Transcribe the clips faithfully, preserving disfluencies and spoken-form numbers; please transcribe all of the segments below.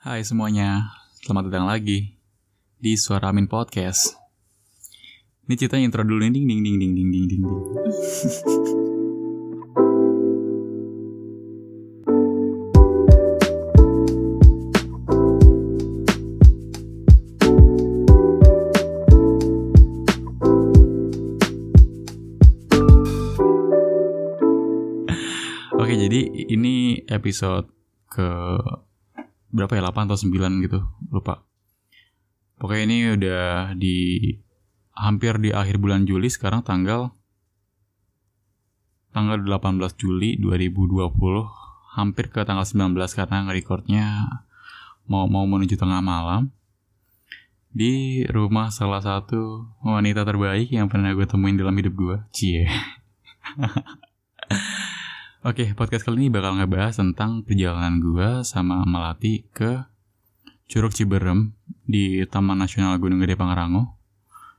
Hai semuanya, selamat datang lagi di Suara Amin Podcast. Ini ceritanya intro dulu nih, ding ding ding ding ding ding ding. Oke, jadi ini episode ke berapa ya, delapan atau sembilan gitu, lupa. Pokoknya ini udah di hampir di akhir bulan Juli, sekarang tanggal tanggal delapan belas Juli dua ribu dua puluh, hampir ke tanggal sembilan belas karena nge-recordnya mau mau menuju tengah malam di rumah salah satu wanita terbaik yang pernah gue temuin dalam hidup gue. Cie. Oke, okay, podcast kali ini bakal ngebahas tentang perjalanan gue sama Melati ke Curug Cibeureum di Taman Nasional Gunung Gede Pangrango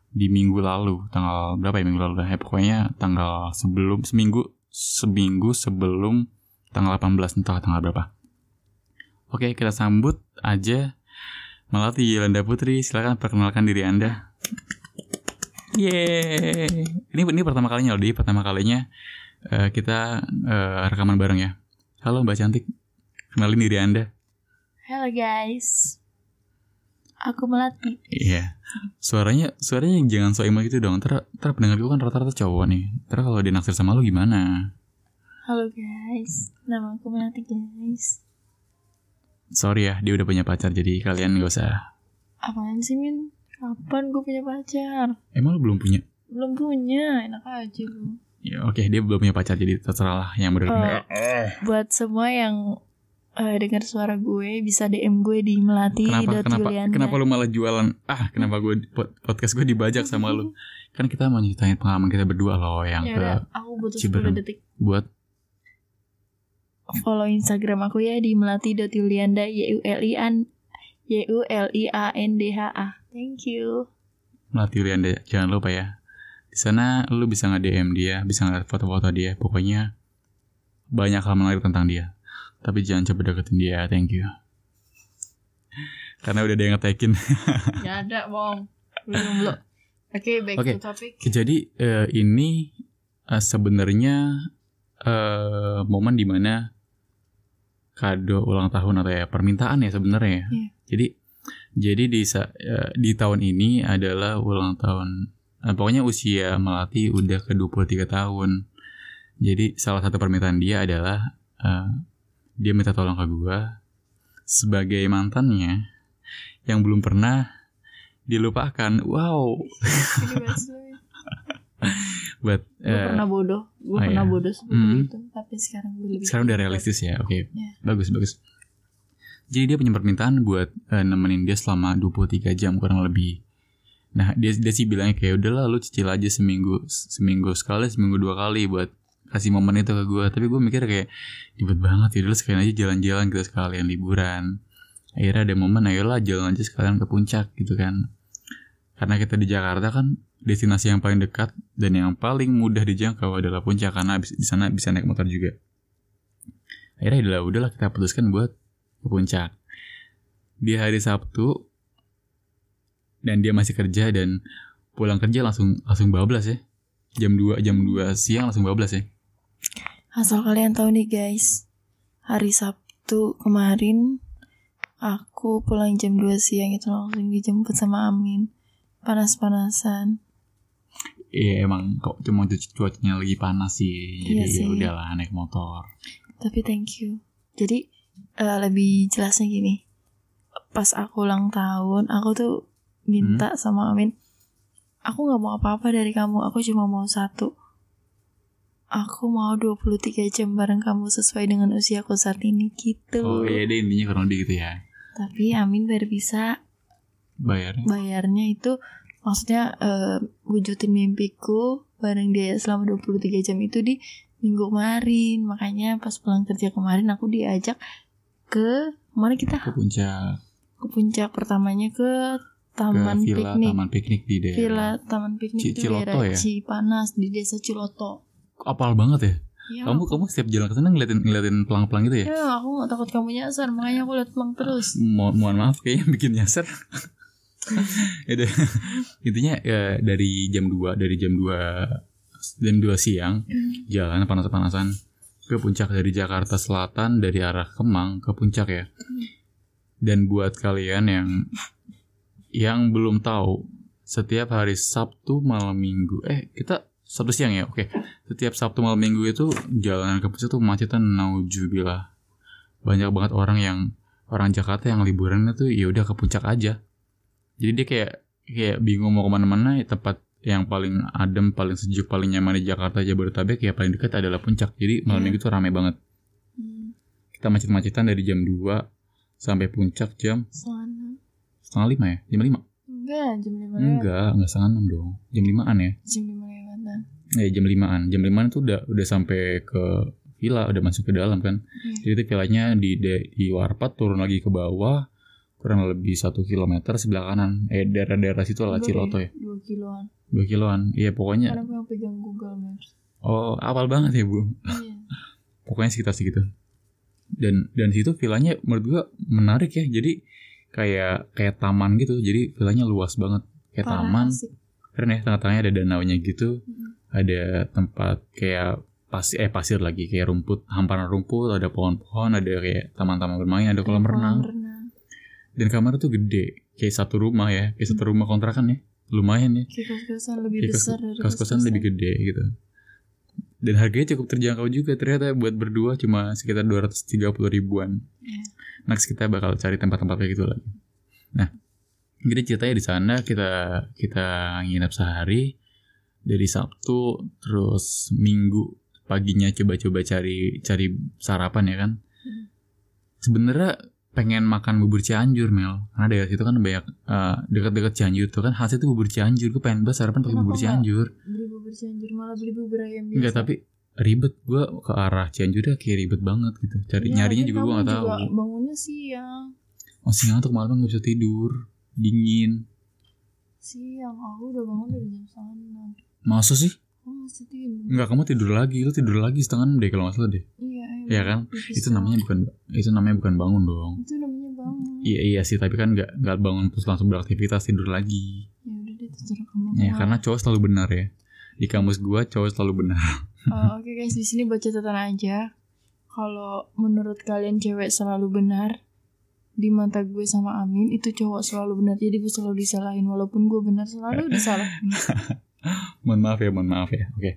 di minggu lalu, tanggal berapa ya minggu lalu? Eh, pokoknya tanggal sebelum seminggu seminggu sebelum tanggal delapan belas, entah tanggal berapa. Oke, okay, kita sambut aja Melati Yulianda Putri. Silakan perkenalkan diri Anda. Yeay. Ini ini pertama kalinya loh, di pertama kalinya Uh, kita uh, rekaman bareng ya. Halo Mbak Cantik, kenalin diri Anda. Halo guys, aku Melati. Iya, yeah. Suaranya suaranya jangan so emo gitu dong. Ntar pendengar gue kan rata-rata cowok nih. Ntar kalau dinaksir sama lu gimana? Halo guys, nama aku Melati guys. Sorry ya, dia udah punya pacar, jadi kalian gak usah. Apaan sih Min? Kapan gue punya pacar? Emang lu belum punya? Belum punya, enak aja lu. Ya, oke, okay, dia belum punya pacar, jadi terserahlah yang benar-benar. Uh, buat semua yang uh, dengar suara gue bisa D M gue di Melati. Kenapa kenapa, kenapa lu malah jualan? Ah, kenapa gue podcast gue dibajak sama lu? Kan kita mau ceritain pengalaman kita berdua loh yang ya, ke aku butuh sepuluh detik. Buat follow Instagram aku ya di melati.yulianda y u l i an y u l i a n d h a. Thank you. Melati Yulianda, jangan lupa ya. Di sana lu bisa nge-D M dia, bisa ngeliat foto-foto dia. Pokoknya banyak hal menarik tentang dia. Tapi jangan coba deketin dia, thank you. Karena udah ada yang ngetekin. Gak ada, Bong. Belum, belum. Oke, okay, back okay. to topic. Jadi uh, ini uh, sebenarnya uh, momen dimana kado ulang tahun atau ya permintaan ya sebenarnya. Yeah. Jadi jadi di uh, di tahun ini adalah ulang tahun. Nah, pokoknya usia Melati udah ke dua puluh tiga tahun. Jadi salah satu permintaan dia adalah uh, dia minta tolong ke gue sebagai mantannya yang belum pernah dilupakan. Wow. But, uh, gue pernah bodoh. Gue oh pernah yeah. bodoh sebelum mm. itu. Tapi sekarang gue lebih Sekarang udah realistis ya. Oke, okay. yeah. Bagus, bagus. Jadi dia punya permintaan buat uh, nemenin dia selama dua puluh tiga jam kurang lebih. Nah, dia, dia sih bilangnya kayak udahlah lu cicil aja seminggu seminggu sekali, seminggu dua kali buat kasih momen itu ke gue. Tapi gue mikir kayak ribet banget, yaudah sekalian aja jalan-jalan gitu, sekalian liburan. Akhirnya ada momen, ayolah jalan aja sekalian ke puncak gitu kan. Karena kita di Jakarta kan, destinasi yang paling dekat dan yang paling mudah dijangkau adalah puncak, karena di sana bisa naik motor juga. Akhirnya udahlah, udahlah kita putuskan buat ke puncak di hari Sabtu. Dan dia masih kerja dan pulang kerja langsung langsung bablas ya. Jam dua jam dua siang langsung bablas ya. Asal kalian tahu nih guys, hari Sabtu kemarin aku pulang jam dua siang itu langsung dijemput sama Amin. Panas-panasan. Iya emang kok cuma cuacanya lagi panas sih. Jadi iya sih. Udahlah naik motor. Tapi thank you. Jadi uh, lebih jelasnya gini. Pas aku ulang tahun, aku tuh minta hmm. sama Amin, aku gak mau apa-apa dari kamu, aku cuma mau satu. Aku mau dua puluh tiga jam bareng kamu sesuai dengan usiaku saat ini gitu. Oh iya, deh, intinya kurang lebih gitu ya. Tapi Amin baru bisa bayarnya. Bayarnya itu maksudnya uh, wujudin mimpiku bareng dia selama dua puluh tiga jam itu di minggu kemarin. Makanya pas pulang kerja kemarin aku diajak ke mana kita? Ke puncak. Ke puncak, pertamanya ke Taman ke villa, piknik. Taman piknik di daerah. Villa, taman piknik C- Ciloto, di daerah ya? Cipanas, di desa Ciloto. Apal banget ya? Ya, kamu kamu setiap jalan ke sana ngeliatin ngeliatin pelang-pelang gitu ya? Ya, aku nggak takut kamu nyasar, makanya aku lihat pelang terus. Mo- mohon maaf kayaknya bikin nyasar. Intinya ya, dari jam dua dari jam dua jam dua siang mm. jalan panas-panasan ke puncak dari Jakarta Selatan dari arah Kemang ke puncak ya. Mm. Dan buat kalian yang yang belum tahu, setiap hari Sabtu malam Minggu eh kita Sabtu siang ya, oke. Okay. Setiap Sabtu malam Minggu itu jalanan ke puncak tuh macetan naujubillah. Banyak banget orang yang orang Jakarta yang liburannya tuh ya udah ke puncak aja. Jadi dia kayak kayak bingung mau kemana-mana. Ya tempat yang paling adem, paling sejuk, paling nyaman di Jakarta, Jabodetabek ya paling dekat adalah puncak. Jadi malam Minggu tuh rame banget. Hmm. Kita macet-macetan dari jam dua sampai puncak jam setengah lima ya, jam lima. Enggak, jam lima. Enggak, enggak setengah enam dong. Jam limaan ya. Jam lima. Ya jam limaan, jam limaan itu udah udah sampai ke villa, udah masuk ke dalam kan. Hmm. Jadi itu villanya di di Warpath, turun lagi ke bawah kurang lebih satu kilometer sebelah kanan. Eh daerah-daerah situ lah Ciloto ya. dua kiloan. dua kiloan. Iya pokoknya. Karena aku yang pegang Google Maps. Oh, apal banget ya, Bu. Iya. Pokoknya sekitar segitu. Dan dan situ villanya menurut gua menarik ya. Jadi kayak kayak taman gitu. Jadi villanya luas banget, kayak parah, taman. Asik. Keren ya, tengah-tengahnya ada danaunya gitu. Hmm. Ada tempat kayak pasir, eh pasir lagi kayak rumput, hamparan rumput, ada pohon-pohon, ada kayak taman-taman bermain, ada kolam renang. Dan kamar tuh gede, kayak satu rumah ya, kayak hmm. satu rumah kontrakan ya, lumayan ya. Kayak kos-kosan lebih kayak besar dari kos-kosan. Kos-kosan lebih gede gitu. Dan harganya cukup terjangkau juga ternyata buat berdua cuma sekitar dua ratus tiga puluh ribuan. Yeah. Next kita bakal cari tempat-tempat kayak gitu lagi. Nah, jadi ceritanya di sana kita kita nginap sehari. Dari Sabtu terus Minggu paginya coba-coba cari cari sarapan ya kan. Hmm. Sebenarnya pengen makan bubur Cianjur Mel, karena daerah situ kan banyak uh, dekat-dekat Cianjur tuh kan khasnya tuh bubur Cianjur. Gue pengen banget sarapan pakai bubur Cianjur. Beli bubur Cianjur malah beli bubur ayam biasa. Enggak tapi ribet, gue ke arah Cianjur udah kayak ribet banget gitu. Cari ya, nyarinya juga gue nggak tahu. Bangunnya siang. Oh siang tuh malam nggak bisa tidur, dingin. Siang aku udah bangun dari jam sana. Masa sih? Oh, masih tidur. Enggak, kamu tidur lagi. Lu tidur lagi setengah deh kalau enggak salah deh. Iya, iya. Iya kan? Itu namanya bukan itu namanya bukan bangun dong. Itu namanya bangun. Iya, iya sih, tapi kan enggak enggak bangun terus langsung beraktivitas, tidur lagi. Ya udah deh, terserah kamu. Ya, karena cowok selalu benar ya. Di kamus gua cowok selalu benar. Uh, oke okay guys, di sini baca catatan aja. Kalau menurut kalian cewek selalu benar, di mata gue sama Amin itu cowok selalu benar. Jadi gue selalu disalahin walaupun gue benar, selalu disalahin. Mohon maaf ya, mohon maaf ya. Oke. Okay.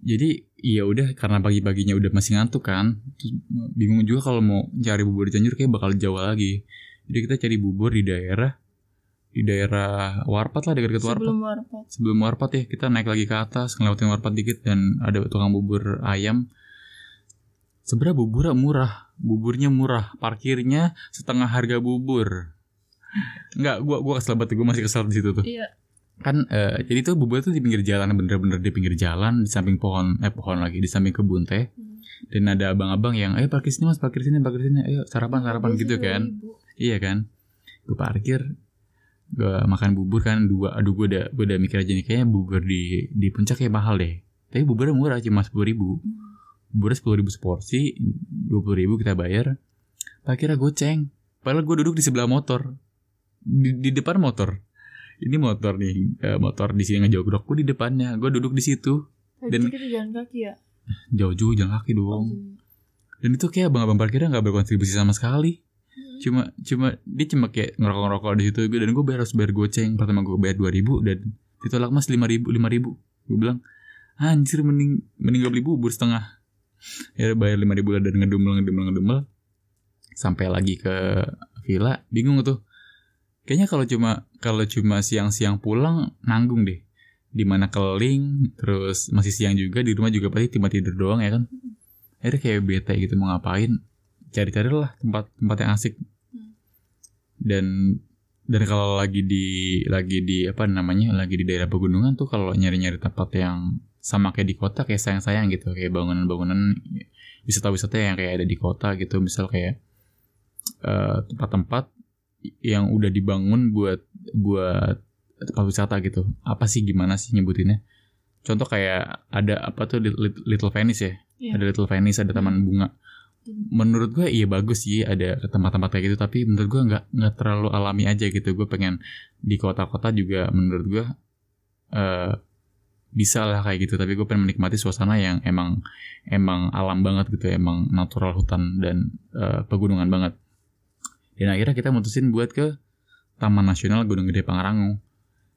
Jadi ya udah karena pagi-paginya udah masih ngantuk kan. Terus bingung juga kalau mau cari bubur di Cianjur kayak bakal jauh lagi. Jadi kita cari bubur di daerah di daerah Warpath lah, dekat-dekat Warpath. Sebelum Warpath. Sebelum Warpath ya, kita naik lagi ke atas, ngelewatin Warpath dikit dan ada tukang bubur ayam. Sebenarnya buburnya murah, buburnya murah, parkirnya setengah harga bubur. Enggak, gua gua kesel banget, gua masih kesel di situ tuh. Iya. Kan uh, jadi tuh bubur tuh di pinggir jalan, bener-bener di pinggir jalan, di samping pohon eh pohon lagi, di samping kebun teh. Hmm. Dan ada abang-abang yang eh parkir sini Mas, parkir sini, parkir sini, ayo sarapan-sarapan gitu kan. Ibu. Iya kan? Gue parkir, gue makan bubur kan dua. Aduh gue udah gue udah mikir aja nih kayaknya bubur di di puncak kayak mahal deh. Tapi buburnya murah cuma sepuluh ribu. Hmm. Buburnya sepuluh ribu seporsi, dua puluh ribu kita bayar. Parkirnya goceng. Padahal gue duduk di sebelah motor. Di, di depan motor. Ini motor nih, motor di sini ngejogrok, gue di depannya, gue duduk di situ. Dan kita jalan kaki ya? Jauh juga jalan kaki dong. Dan itu kayak abang-abang parkirnya nggak berkontribusi sama sekali. Hmm. Cuma, cuma dia cuma kayak ngerokok-ngerokok di situ. Dan gue bayar, harus bayar goceng. Pertama gue bayar dua ribu dan ditolak Mas lima ribu, lima ribu. Gue bilang, anjir mending mending gak beli bubur setengah. Ya bayar lima ribu lah dan ngedumel, ngedumel, ngedumel. Sampai lagi ke villa, bingung tuh. Kayaknya kalau cuma kalau cuma siang-siang pulang nanggung deh. Di mana keling, terus masih siang juga, di rumah juga pasti cuma tidur doang ya kan. Akhirnya kayak bete gitu mau ngapain? Cari-cari lah tempat-tempat yang asik. Dan dan kalau lagi di lagi di apa namanya? Lagi di daerah pegunungan tuh kalau nyari-nyari tempat yang sama kayak di kota kayak sayang-sayang gitu, kayak bangunan-bangunan wisata-wisata yang kayak ada di kota gitu, misal kayak uh, tempat-tempat yang udah dibangun buat buat tempat wisata gitu. Apa sih gimana sih nyebutinnya? Contoh kayak ada apa tuh Little Venice ya, yeah. Ada Little Venice, ada Taman Bunga. Menurut gue iya bagus sih ada tempat-tempat kayak gitu, tapi menurut gue nggak nggak terlalu alami aja gitu. Gue pengen di kota-kota juga menurut gue uh, bisa lah kayak gitu. Tapi gue pengen menikmati suasana yang emang emang alam banget gitu, emang natural hutan dan uh, pegunungan banget. Dan akhirnya kita mutusin buat ke Taman Nasional Gunung Gede Pangrango.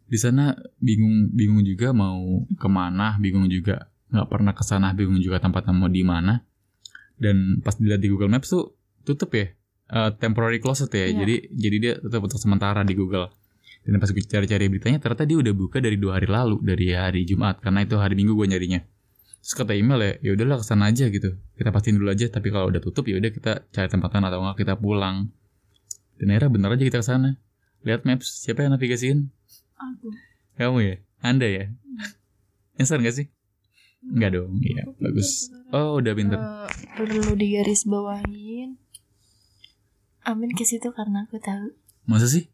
Di sana bingung bingung juga mau kemana, bingung juga nggak pernah kesana, bingung juga tempatnya mau di mana. Dan pas dilihat di Google Maps tuh tutup ya, uh, temporary closed ya, yeah. jadi jadi dia tutup untuk sementara di Google. Dan pas gue cari-cari beritanya ternyata dia udah buka dari dua hari lalu, dari hari Jumat, karena itu hari Minggu gue nyarinya. Terus kata email ya, ya udahlah kesana aja gitu, kita pastiin dulu aja, tapi kalau udah tutup ya udah kita cari tempatan atau nggak kita pulang. Dan akhirnya bener aja kita kesana, lihat Maps, siapa yang navigasiin? Aku. Kamu ya? Anda ya? Nyesel gak sih? Enggak dong. Iya, bagus. Oh, udah pinter. Uh, perlu digaris bawahin. Amin ke situ karena aku tahu. Masa sih?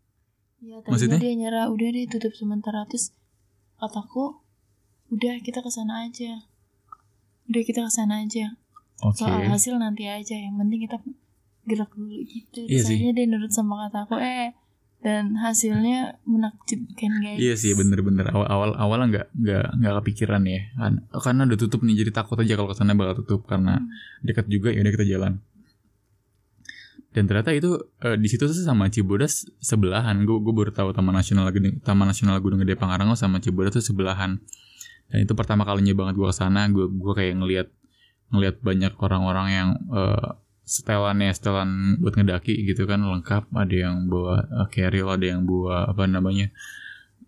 Ya, maksudnya dia nyerah, udah deh tutup sementara. Terus otakku, udah kita kesana aja. Udah kita kesana aja. Oke. Okay. Soal hasil nanti aja. Yang penting kita gerak dulu gitu. Iya sih. Dia nurut sama kata aku. Eh. Dan hasilnya menakjubkan guys. Iya sih bener-bener awal-awal awalnya nggak nggak nggak kepikiran ya, karena udah tutup nih, jadi takut aja kalau kesana bakal tutup karena hmm. dekat juga ya udah kita jalan. Dan ternyata itu eh, di situ tuh sama Cibodas sebelahan. Gue gue baru tahu Taman Nasional Taman Nasional Gunung Gede Pangrango sama Cibodas tuh sebelahan. Dan itu pertama kalinya banget gue kesana. Gue gue kayak ngelihat ngelihat banyak orang-orang yang eh, setelannya setelan buat ngedaki gitu kan, lengkap, ada yang bawa uh, carrier, ada yang bawa apa namanya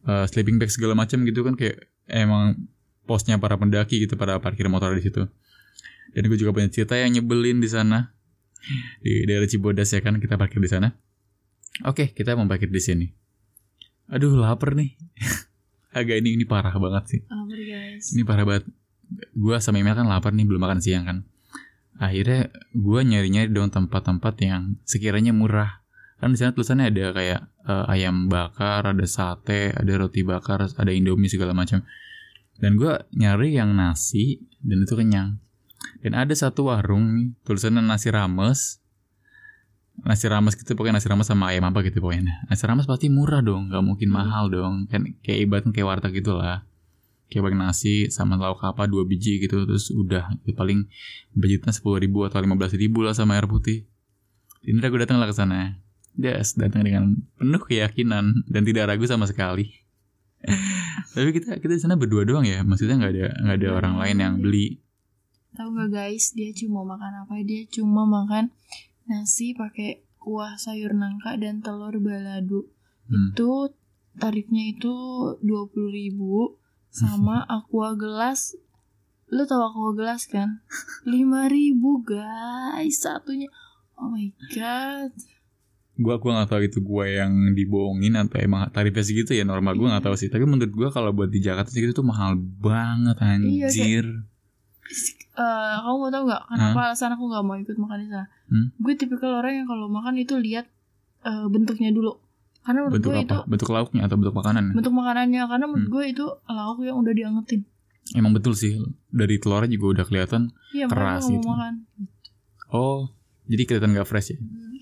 uh, sleeping bag segala macam gitu kan, kayak emang posnya para pendaki gitu, para parkir motor di situ. Dan gue juga punya cerita yang nyebelin di sana, di daerah Cibodas ya kan, kita parkir di sana. Oke, kita mau parkir di sini. Aduh lapar nih. Agak ini ini parah banget sih. Oh, guys. Ini parah banget. Gue sama Emil kan lapar nih, belum makan siang kan. Akhirnya gue nyari-nyari dong tempat-tempat yang sekiranya murah. Kan di sana tulisannya ada kayak uh, ayam bakar, ada sate, ada roti bakar, ada Indomie segala macam. Dan gue nyari yang nasi dan itu kenyang. Dan ada satu warung tulisannya nasi rames. Nasi rames gitu, pokoknya nasi rames sama ayam apa gitu pokoknya. Nasi rames pasti murah dong, gak mungkin mahal dong. Kan kayak ibaratnya kayak warteg gitu lah. Kayak bagi nasi sama lauk apa dua biji gitu, terus udah ya, paling budgetnya sepuluh ribu atau lima belas ribu lah sama air putih. Ini gue datang lah ke sana. Yes, datang dengan penuh keyakinan dan tidak ragu sama sekali. Tapi kita kita di sana berdua doang ya, maksudnya nggak ada nggak ada orang lain yang beli. Tahu nggak guys, dia cuma makan apa? Dia cuma makan nasi pakai kuah sayur nangka dan telur balado. Hmm. Itu tarifnya itu dua puluh ribu. Sama aqua gelas. Lu tau aqua gelas kan? lima ribu guys satunya. Oh my god. Gua gua enggak tahu itu gua yang dibohongin atau emang tarifnya segitu ya, normal gua enggak tahu sih. Tapi menurut gua kalau buat di Jakarta segitu tuh mahal banget anjir. Eh, uh, kamu mau tau enggak kenapa huh? alasan aku enggak mau ikut makan di sana? Hmm? Gue tipikal orang yang kalau makan itu lihat uh, bentuknya dulu. Karena menurut bentuk gue apa? Itu bentuk lauknya atau bentuk makanan? Bentuk makanannya, karena menurut hmm. gue itu lauk yang udah diangetin. Emang betul sih, dari telurnya juga udah kelihatan ya, keras gitu. Makan. Oh, jadi kelihatan nggak fresh ya? Hmm.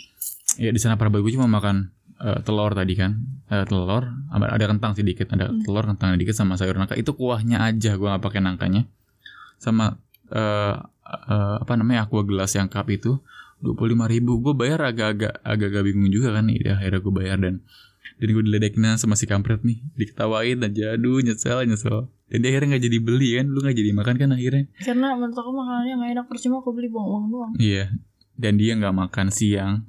Ya di sana Parapat gue cuma makan uh, telur tadi kan, uh, telur, ada kentang sedikit, ada hmm. telur kentang sedikit sama sayur nangka. Itu kuahnya aja, gue nggak pakai nangkanya. Sama uh, uh, apa namanya aqua gelas yang cup itu. dua puluh lima ribu, gue bayar agak-agak agak-agak bingung juga kan, ya akhirnya gue bayar dan dan gue diledekin sama si kampret nih, diketawain aja, aduh nyesel nyesel. Dan dia akhirnya nggak jadi beli kan, lu nggak jadi makan kan akhirnya. Karena menurut aku makanannya nggak enak, percuma aku beli buang uang doang. Iya, dan dia nggak makan siang.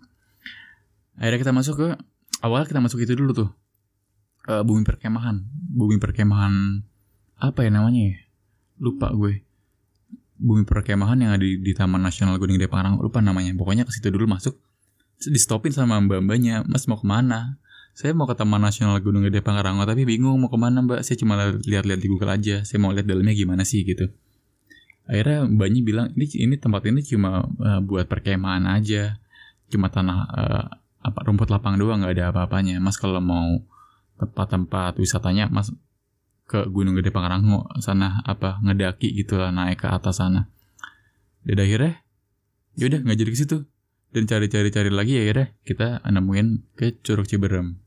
Akhirnya kita masuk ke awal kita masuk itu dulu tuh, uh, Bumi Perkemahan, Bumi Perkemahan apa ya namanya? Ya? Lupa gue. Bumi Perkemahan yang ada di, di Taman Nasional Gunung Gede Pangrango, lupa namanya. Pokoknya ke situ dulu masuk. Di stopin sama mbak-mbaknya, "Mas mau kemana?" "Saya mau ke Taman Nasional Gunung Gede Pangrango, tapi bingung mau kemana mbak. Saya cuma lihat-lihat di Google aja. Saya mau lihat dalamnya gimana sih gitu." Akhirnya mbaknya bilang, ini, ini tempat ini cuma uh, buat perkemahan aja. Cuma tanah uh, apa rumput lapang doang, nggak ada apa-apanya. Mas kalau mau tempat-tempat wisatanya, mas ke Gunung Gede Pangrango sana, apa ngedaki gitu lah, naik ke atas sana. Dan akhirnya yaudah nggak jadi ke situ, dan cari-cari-cari lagi ya akhirnya kita nemuin ke Curug Cibeureum.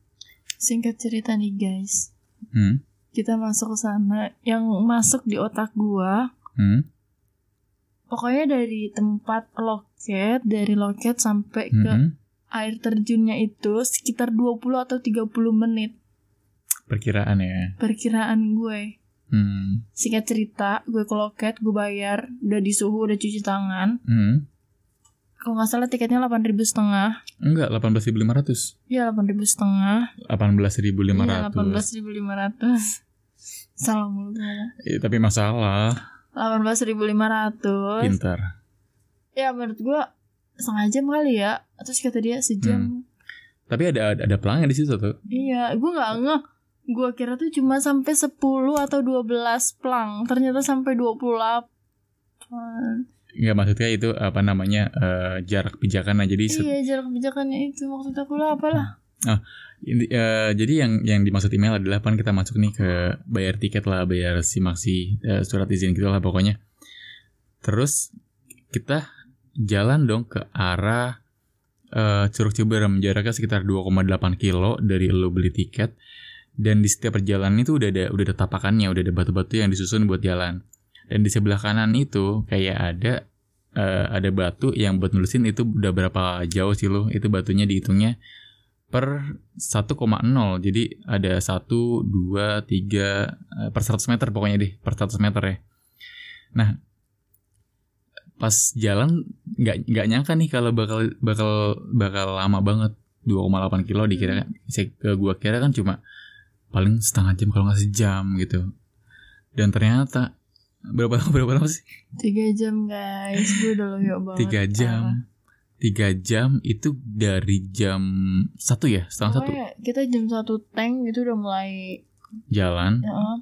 Singkat cerita nih guys, hmm? kita masuk ke sana. Yang masuk di otak gua, hmm? pokoknya dari tempat loket, dari loket sampai ke hmm? air terjunnya itu sekitar dua puluh atau tiga puluh menit. Perkiraan ya. Perkiraan gue. Hmm. Singkat cerita, gue ke loket, gue bayar, udah disuhu, udah cuci tangan. Hmm. Kalau nggak salah tiketnya delapan ribu setengah. Enggak, delapan belas ribu lima ratus. Iya, delapan ribu setengah. delapan belas ribu lima ratus. Iya, delapan belas ribu lima ratus. Salah mulu gue. Iya, tapi masalah. delapan belas ribu lima ratus. Pintar. Ya menurut gue setengah jam kali ya, terus kata dia sejam. Hmm. Tapi ada ada pelangnya di situ tuh. Iya, gue nggak ngeh. Gue kira tuh cuma sampai sepuluh atau dua belas pelang, ternyata sampai dua puluh delapan. Enggak, maksudnya itu apa namanya, uh, jarak pijakan lah, jadi set... Iya, jarak pijakannya itu maksud aku lah, apalah. Oh, ini, uh, jadi yang yang dimaksud email adalah kan kita masuk nih ke bayar tiket lah, bayar simaksi, uh, surat izin gitu lah pokoknya. Terus kita jalan dong ke arah uh, Curug Cibeureum, jaraknya sekitar dua koma delapan kilo dari lo beli tiket. Dan di setiap perjalanan itu udah ada, udah ada tapakannya, udah ada batu-batu yang disusun buat jalan. Dan di sebelah kanan itu kayak ada uh, ada batu yang buat nulisin itu udah berapa jauh sih lo. Itu batunya dihitungnya per satu koma nol. Jadi ada satu, dua, tiga, per seratus meter pokoknya deh, per seratus meter ya. Nah, pas jalan nggak nggak nyangka nih kalau bakal bakal bakal lama banget. dua koma delapan kilo dikira, gua kira kan cuma paling setengah jam kalau nggak sejam gitu. Dan ternyata berapa lama berapa lama sih? tiga jam guys, gue udah loyo banget. tiga jam, tiga jam itu dari jam satu ya, setengah satu. Ya, kita jam satu tank itu udah mulai jalan. Ya.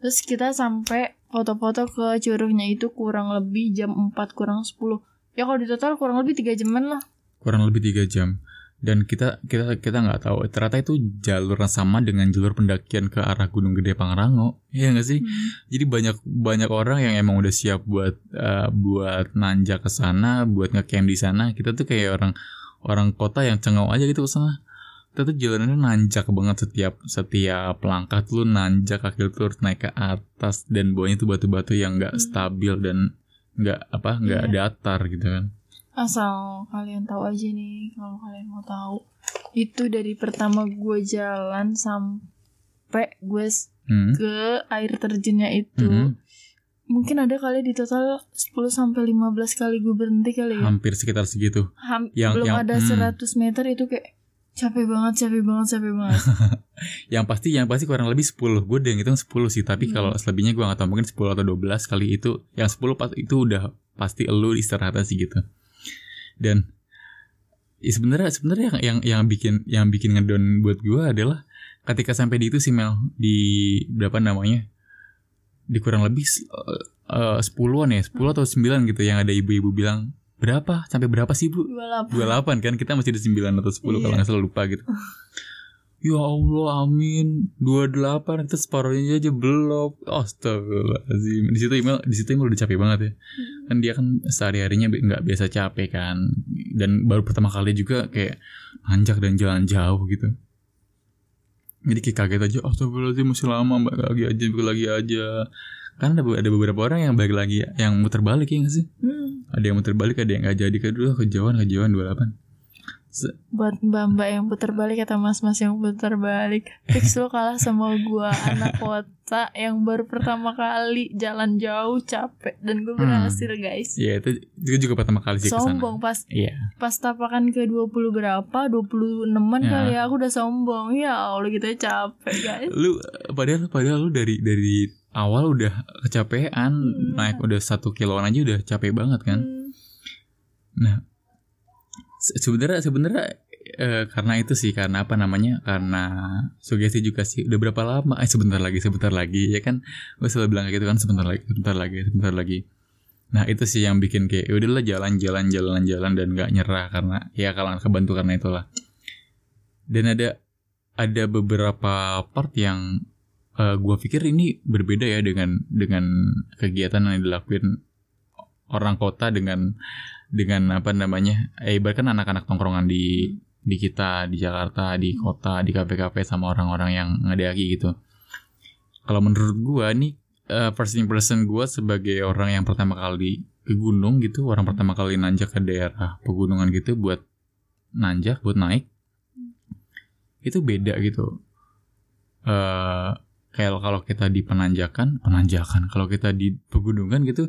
Terus kita sampai foto-foto ke curugnya itu kurang lebih jam empat kurang sepuluh. Ya kalau di total kurang lebih tiga jaman lah. Kurang lebih tiga jam. Dan kita kita kita nggak tahu ternyata itu jalur sama dengan jalur pendakian ke arah Gunung Gede Pangrango, ya nggak sih? Hmm. Jadi banyak banyak orang yang emang udah siap buat uh, buat nanjak ke sana, buat ngecamp di sana. Kita tuh kayak orang orang kota yang cengau aja gitu ke sana. Kita tuh jalannya nanjak banget, setiap setiap langkah tuh nanjak, kaki tuh harus naik ke atas, dan bawahnya tuh batu-batu yang nggak hmm. stabil dan nggak apa nggak yeah. datar gitu kan. Asal kalian tahu aja nih, kalau kalian mau tahu, itu dari pertama gue jalan sampai gue hmm. ke air terjunnya itu, hmm. mungkin ada kali di total sepuluh sampai lima belas kali gue berhenti kali ya. Hampir sekitar segitu. Ham- yang, belum yang, ada hmm. seratus meter itu kayak capek banget, capek banget, capek banget. yang pasti yang pasti kurang lebih sepuluh. Gue udah ngitung sepuluh sih, tapi hmm. kalau selebihnya gue gak tahu, mungkin sepuluh atau dua belas kali itu. Yang sepuluh pas itu udah pasti elu istirahatnya sih gitu. Dan ya sebenarnya sebenarnya yang, yang yang bikin yang bikin ngedown buat gue adalah ketika sampai di itu si Mel, di berapa namanya, di kurang lebih uh, uh, sepuluhan ya, sepuluh atau sembilan gitu, yang ada ibu-ibu bilang berapa sampai berapa sih bu? dua puluh delapan kan, kita masih di sembilan atau sepuluh yeah. kalau nggak salah, lupa gitu. Ya Allah, amin, dua puluh delapan itu separuhnya aja belum. Astagfirullahaladzim. Di situ email, di situ email udah capek banget ya. Kan dia kan sehari-harinya nggak biasa capek kan, dan baru pertama kali juga kayak nanjak dan jalan jauh gitu. Jadi kayak kaget aja. Astagfirullahaladzim, masih lama, balik lagi aja, balik lagi aja. Kan ada ada beberapa orang yang balik lagi, yang muter balik ya nggak sih? Hmm. Ada yang muter balik, ada yang nggak jadi, kedua kejauhan kejauhan dua puluh delapan. Buat mbak-mbak yang putar balik atau mas-mas yang putar balik, fix lo kalah sama gue, anak kota yang baru pertama kali jalan jauh, capek, dan gue berhasil hmm. guys. Iya, itu, itu juga pertama kali sih kesana. Sombong pas yeah. pas tapakan ke dua puluh berapa, dua puluh enam-an yeah. kali ya, aku udah sombong. Ya Allah, gitu capek guys. Lu padahal padahal lu dari dari awal udah kecapean, hmm. naik udah satu kiloan aja udah capek banget kan. Hmm. Nah, sebenarnya sebenarnya eh, karena itu sih, karena apa namanya, karena sugesti juga sih, udah berapa lama, eh sebentar lagi sebentar lagi ya kan, gue selalu bilang kayak gitu kan, sebentar lagi sebentar lagi sebentar lagi. Nah itu sih yang bikin kayak udahlah jalan jalan jalan jalan dan nggak nyerah, karena ya kalau kebantu karena itulah. Dan ada ada beberapa part yang uh, gue pikir ini berbeda ya dengan dengan kegiatan yang dilakuin orang kota dengan dengan apa namanya, eh bahkan anak-anak tongkrongan di di kita di Jakarta, di kota, di kafe-kafe sama orang-orang yang ngedaki gitu. Kalau menurut gue nih, uh, first impression gue sebagai orang yang pertama kali ke gunung gitu, orang pertama kali nanjak ke daerah pegunungan gitu buat nanjak, buat naik, itu beda gitu. Uh, kayak kalau kita di penanjakan, penanjakan, kalau kita di pegunungan gitu,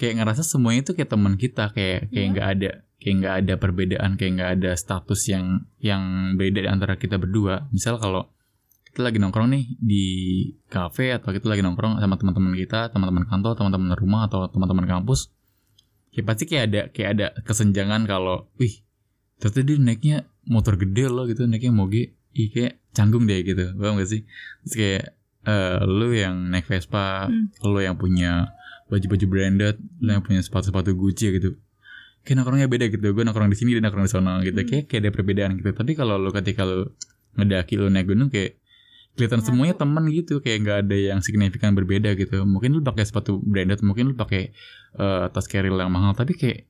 kayak ngerasa semuanya itu kayak teman kita, kayak kayak nggak yeah. ada, kayak nggak ada perbedaan, kayak nggak ada status yang yang beda antara kita berdua. Misal kalau kita lagi nongkrong nih di kafe atau kita lagi nongkrong sama teman-teman kita, teman-teman kantor, teman-teman rumah atau teman-teman kampus, ya pasti kayak ada kayak ada kesenjangan kalau, wih, ternyata dia naiknya motor gede loh gitu, naiknya moge, ih kayak canggung deh gitu, paham gak sih? Terus kayak uh, lo yang naik Vespa, hmm. lo yang punya baju-baju branded, lo yang punya sepatu-sepatu Gucci gitu, kayak nongkrongnya beda gitu. Gue nongkrong di sini, dia nongkrong di sana gitu, hmm. kayak kayak ada perbedaan gitu. Tapi kalau lo ketika lo ngedaki, lo naik gunung, kayak kelihatan ya, semuanya teman gitu, kayak nggak ada yang signifikan berbeda gitu. Mungkin lo pakai sepatu branded, mungkin lo pakai uh, tas carry yang mahal, tapi kayak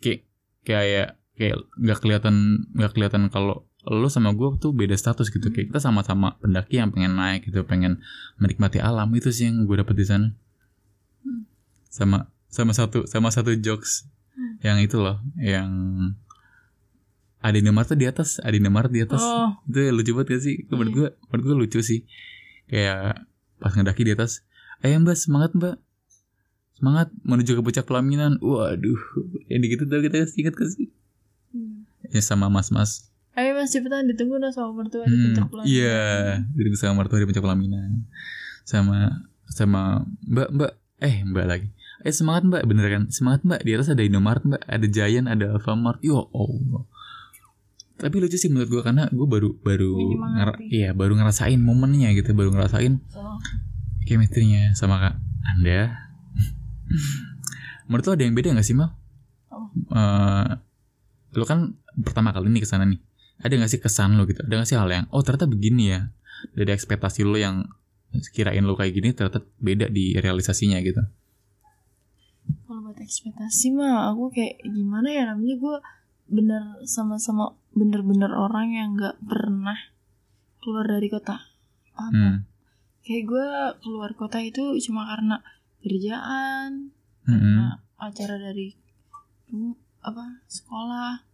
kayak kayak kayak nggak kelihatan nggak kelihatan kalau lo sama gue tuh beda status gitu. Kayak kita sama-sama pendaki yang pengen naik gitu, pengen menikmati alam. Itu sih yang gue dapet di sana. Sama sama satu sama satu jokes yang itu loh, yang ada Indomaret di atas, ada Indomaret di atas. Oh. Itu lucu banget gak sih? Menurut gue, menurut gue lucu sih. Kayak pas ngedaki di atas, ayo mbak semangat mbak, semangat menuju ke puncak pelaminan. Waduh, yang gitu tuh kita ingat gak sih? Ya sama mas-mas. Ayo mas cepetan, ditunggu dong sama mertua di puncak pelaminan. Iya, ditunggu sama mertua di puncak pelaminan. Sama sama mbak mbak, eh mbak lagi. Eh semangat mbak, bener kan? Semangat mbak, di atas ada Indomaret mbak, ada Giant, ada Alfamart. Yo Allah. Tapi lucu sih menurut gue karena gue baru baru nger- iya baru ngerasain momennya gitu, baru ngerasain oh. chemistry-nya sama kak Anda. Menurut lo ada yang beda nggak sih Mal? Oh. Uh, lo kan pertama kali nih kesana nih. Ada gak sih kesan lo gitu? Ada gak sih hal yang, oh ternyata begini ya, dari ekspektasi lo yang kirain lo kayak gini ternyata beda di realisasinya gitu? Kalau buat ekspektasi mah aku kayak gimana ya, namanya gue bener sama-sama bener-bener orang yang gak pernah keluar dari kota. Apa? Hmm. Kayak gue keluar kota itu cuma karena kerjaan, hmm. karena acara dari apa sekolah.